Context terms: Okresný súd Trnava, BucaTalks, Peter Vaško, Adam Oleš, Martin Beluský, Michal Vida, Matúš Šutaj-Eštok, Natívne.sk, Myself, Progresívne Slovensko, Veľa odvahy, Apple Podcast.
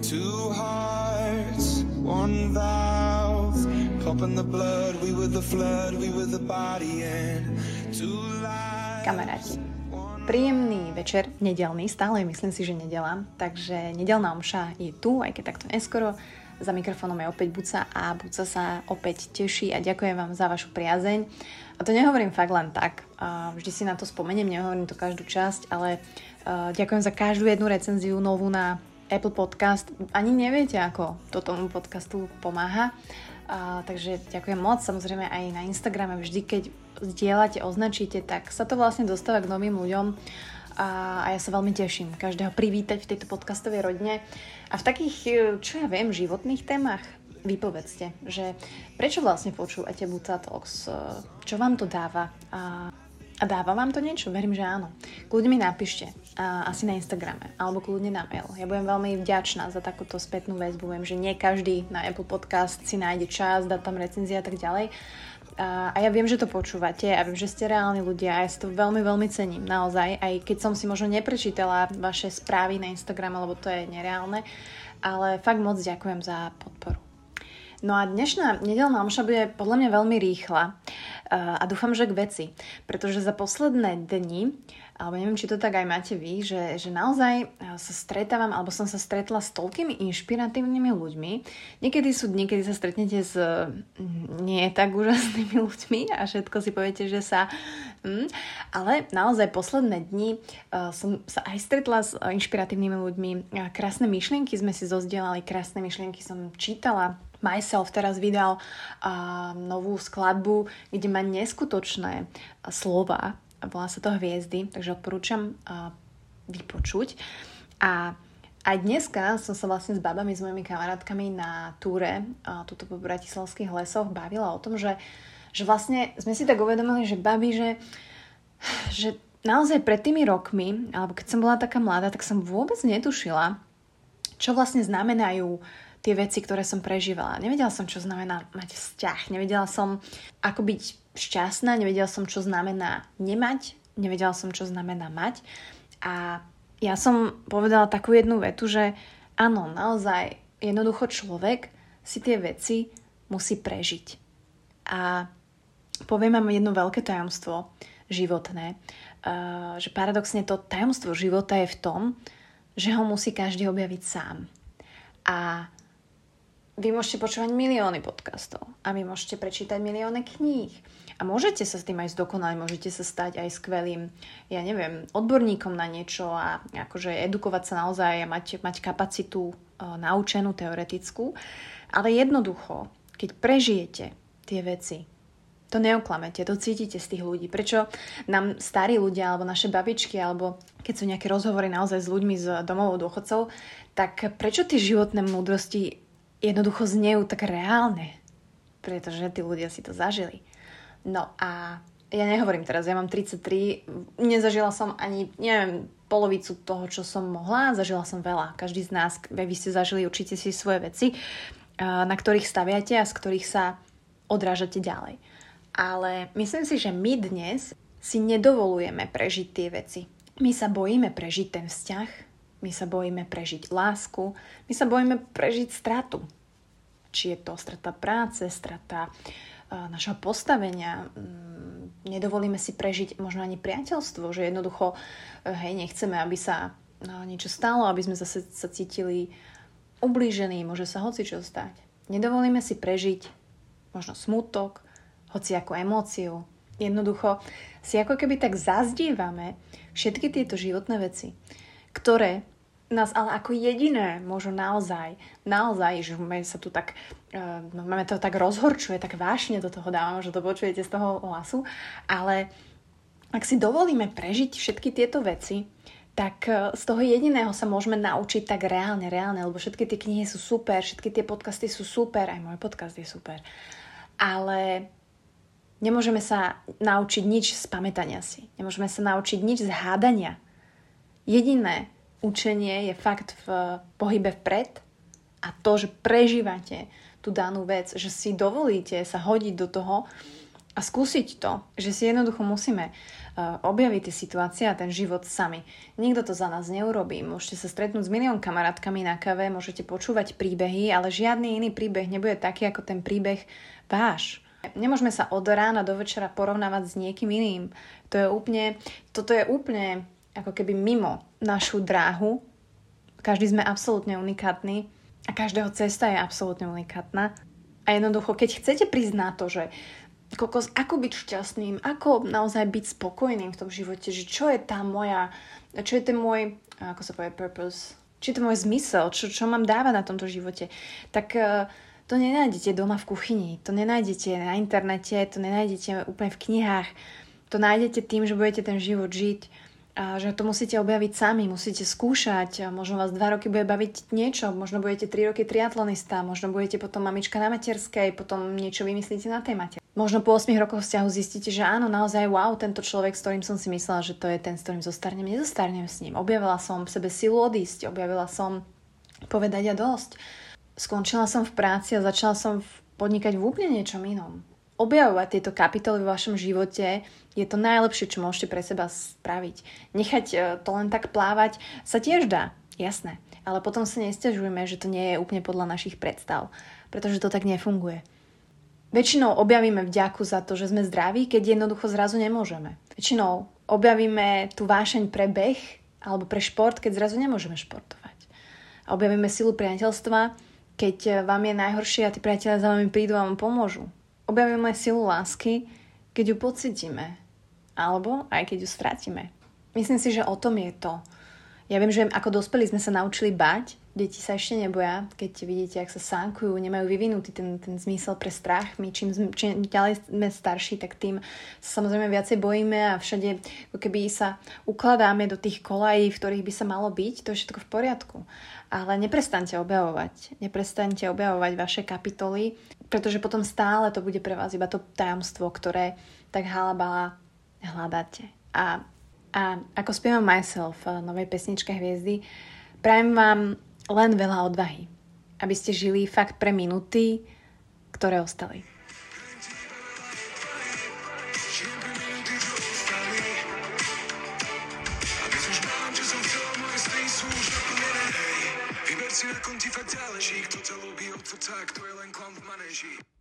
Two hearts, one valve, pumping the blood, we were the flood, we were the body and two lives. Kamaráti, príjemný večer, nedelný, stále myslím si, že nedela, takže nedelná omša je tu, aj keď takto neskoro. Za mikrofónom je opäť Buca a Buca sa opäť teší a ďakujem vám za vašu priazeň. A to nehovorím fakt len tak, vždy si na to spomeniem, nehovorím to každú časť, ale ďakujem za každú jednu recenziu novú na Apple Podcast. Ani neviete, ako to tomu podcastu pomáha, takže ďakujem moc. Samozrejme aj na Instagrame vždy, keď zdieľate, označíte, tak sa to vlastne dostáva k novým ľuďom. A ja sa veľmi teším každého privítať v tejto podcastovej rodine a v takých, čo ja viem, životných témach vypovedzte, že prečo vlastne počúvate BucaTalks, čo vám to dáva a dáva vám to niečo? Verím, že áno. Kľudne mi napíšte, asi na Instagrame alebo kľudne na mail. Ja budem veľmi vďačná za takúto spätnú väzbu, viem, že nie každý na Apple Podcast si nájde čas, dá tam recenzie a tak ďalej. A ja viem, že to počúvate a viem, že ste reálni ľudia a ja si to veľmi, veľmi cením, naozaj. Aj keď som si možno neprečítala vaše správy na Instagram, lebo to je nereálne, ale fakt moc ďakujem za podporu. No a dnešná nedeľná omša bude podľa mňa veľmi rýchla a dúfam, že k veci, pretože za posledné dni, alebo neviem, či to tak aj máte vy, že naozaj sa stretávam, alebo som sa stretla s toľkými inšpiratívnymi ľuďmi. Niekedy sú dni, kedy sa stretnete s nie tak úžasnými ľuďmi a všetko si poviete, že sa... Ale naozaj posledné dni som sa aj stretla s inšpiratívnymi ľuďmi. Krásne myšlienky sme si zozdielali, krásne myšlienky som čítala. Myself teraz vydal novú skladbu, kde má neskutočné slova. Volá sa to Hviezdy, takže odporúčam vypočuť. A aj dneska som sa vlastne s babami, s mojimi kamarátkami na túre, tuto po bratislavských lesoch, bavila o tom, že vlastne sme si tak uvedomili, že babi, že naozaj pred tými rokmi, alebo keď som bola taká mladá, tak som vôbec netušila, čo vlastne znamenajú tie veci, ktoré som prežívala. Nevedela som, čo znamená mať vzťah, nevedela som, ako byť šťastná, nevedela som, čo znamená nemať, nevedela som, čo znamená mať. A ja som povedala takú jednu vetu, že áno, naozaj, jednoducho človek si tie veci musí prežiť. A poviem vám jedno veľké tajomstvo životné, že paradoxne to tajomstvo života je v tom, že ho musí každý objaviť sám. A vy môžete počúvať milióny podcastov a vy môžete prečítať milióny kníh a môžete sa s tým aj zdokonaliť, môžete sa stať aj skvelým, ja neviem, odborníkom na niečo a akože edukovať sa naozaj a mať kapacitu naučenú, teoretickú, ale jednoducho, keď prežijete tie veci, to neoklamete, to cítite z tých ľudí. Prečo nám starí ľudia, alebo naše babičky, alebo keď sú nejaké rozhovory naozaj s ľuďmi z domov dôchodcov, tak prečo tie životné múdrosti jednoducho znejú tak reálne? Pretože tí ľudia si to zažili. No a ja nehovorím teraz, ja mám 33, nezažila som ani, neviem, polovicu toho, čo som mohla, zažila som veľa. Každý z nás, vy ste zažili určite si svoje veci, na ktorých staviate a z ktorých sa odrážate ďalej. Ale myslím si, že my dnes si nedovolujeme prežiť tie veci. My sa bojíme prežiť ten vzťah, my sa bojíme prežiť lásku, my sa bojíme prežiť stratu. Či je to strata práce, strata našho postavenia, nedovolíme si prežiť možno ani priateľstvo, že jednoducho nechceme, aby sa niečo stalo, aby sme zase sa cítili ublížení, môže sa hocičo stať. Nedovolíme si prežiť možno smútok, hociakú emóciu. Jednoducho si ako keby tak zazdívame všetky tieto životné veci, ktoré nás ale ako jediné môžu naozaj, že sa tu tak, máme to tak rozhorčuje, tak vášne do toho dávam, že to počujete z toho hlasu, ale ak si dovolíme prežiť všetky tieto veci, tak z toho jediného sa môžeme naučiť tak reálne, lebo všetky tie knihy sú super, všetky tie podcasty sú super, aj môj podcast je super, ale... Nemôžeme sa naučiť nič z pamätania si. Nemôžeme sa naučiť nič z hádania. Jediné učenie je fakt v pohybe vpred a to, že prežívate tú danú vec, že si dovolíte sa hodiť do toho a skúsiť to, že si jednoducho musíme objaví tie situácie a ten život sami. Nikto to za nás neurobí. Môžete sa stretnúť s milión kamarátkami na kave, môžete počúvať príbehy, ale žiadny iný príbeh nebude taký ako ten príbeh váš. Nemôžeme sa od rána do večera porovnávať s niekým iným. Toto je úplne ako keby mimo našu dráhu. Každý sme absolútne unikátni a každého cesta je absolútne unikátna. A jednoducho, keď chcete prísť na to, že kokos, ako byť šťastným, ako naozaj byť spokojným v tom živote, že čo je ten môj, ako sa povie, purpose, či je to môj zmysel, čo mám dávať na tomto živote, tak to nenájdete doma v kuchyni, to nenájdete na internete, to nenájdete úplne v knihách, to nájdete tým, že budete ten život žiť, a že to musíte objaviť sami, musíte skúšať, možno vás 2 roky bude baviť niečo, možno budete 3 roky triatlonista, možno budete potom mamička na materskej, potom niečo vymyslíte na tej materskej. Možno po 8 rokoch vzťahu zistíte, že áno, naozaj wow, tento človek, s ktorým som si myslela, že to je ten, s ktorým zostarnem, nezostarnem s ním. Objavila som v sebe silu odísť, objavila som povedať a dosť. Skončila som v práci a začala som podnikať v úplne niečom inom. Objavovať tieto kapitoly v vašom živote je to najlepšie, čo môžete pre seba spraviť. Nechať to len tak plávať sa tiež dá, jasné. Ale potom sa nesťažujme, že to nie je úplne podľa našich predstav, pretože to tak nefunguje. Väčšinou objavíme vďaku za to, že sme zdraví, keď jednoducho zrazu nemôžeme. Väčšinou objavíme tú vášeň pre beh alebo pre šport, keď zrazu nemôžeme športovať. Objavíme silu priateľstva, keď vám je najhoršie a tí priatelia za vami prídu a vám pomôžu. Objavíme silu lásky, keď ju pocítime. Alebo aj keď ju stratíme. Myslím si, že o tom je to. Ja viem, že ako dospelí sme sa naučili bať. Deti sa ešte neboja, keď vidíte, ak sa sánkujú, nemajú vyvinutý ten zmysel pre strach. My čím ďalej sme starší, tak tým sa samozrejme viacej bojíme a všade, keby sa ukladáme do tých kolají, v ktorých by sa malo byť, to je všetko v poriadku. Ale neprestaňte objavovať vaše kapitoly, pretože potom stále to bude pre vás iba to tajomstvo, ktoré tak halabala hľadáte. A ako spievam Myself v novej pesničke Hviezdy, prajem vám len veľa odvahy, aby ste žili fakt pre minuty, ktoré ostali. Či kto ťa ľúbi, odfocá, kto je len klam v manéži.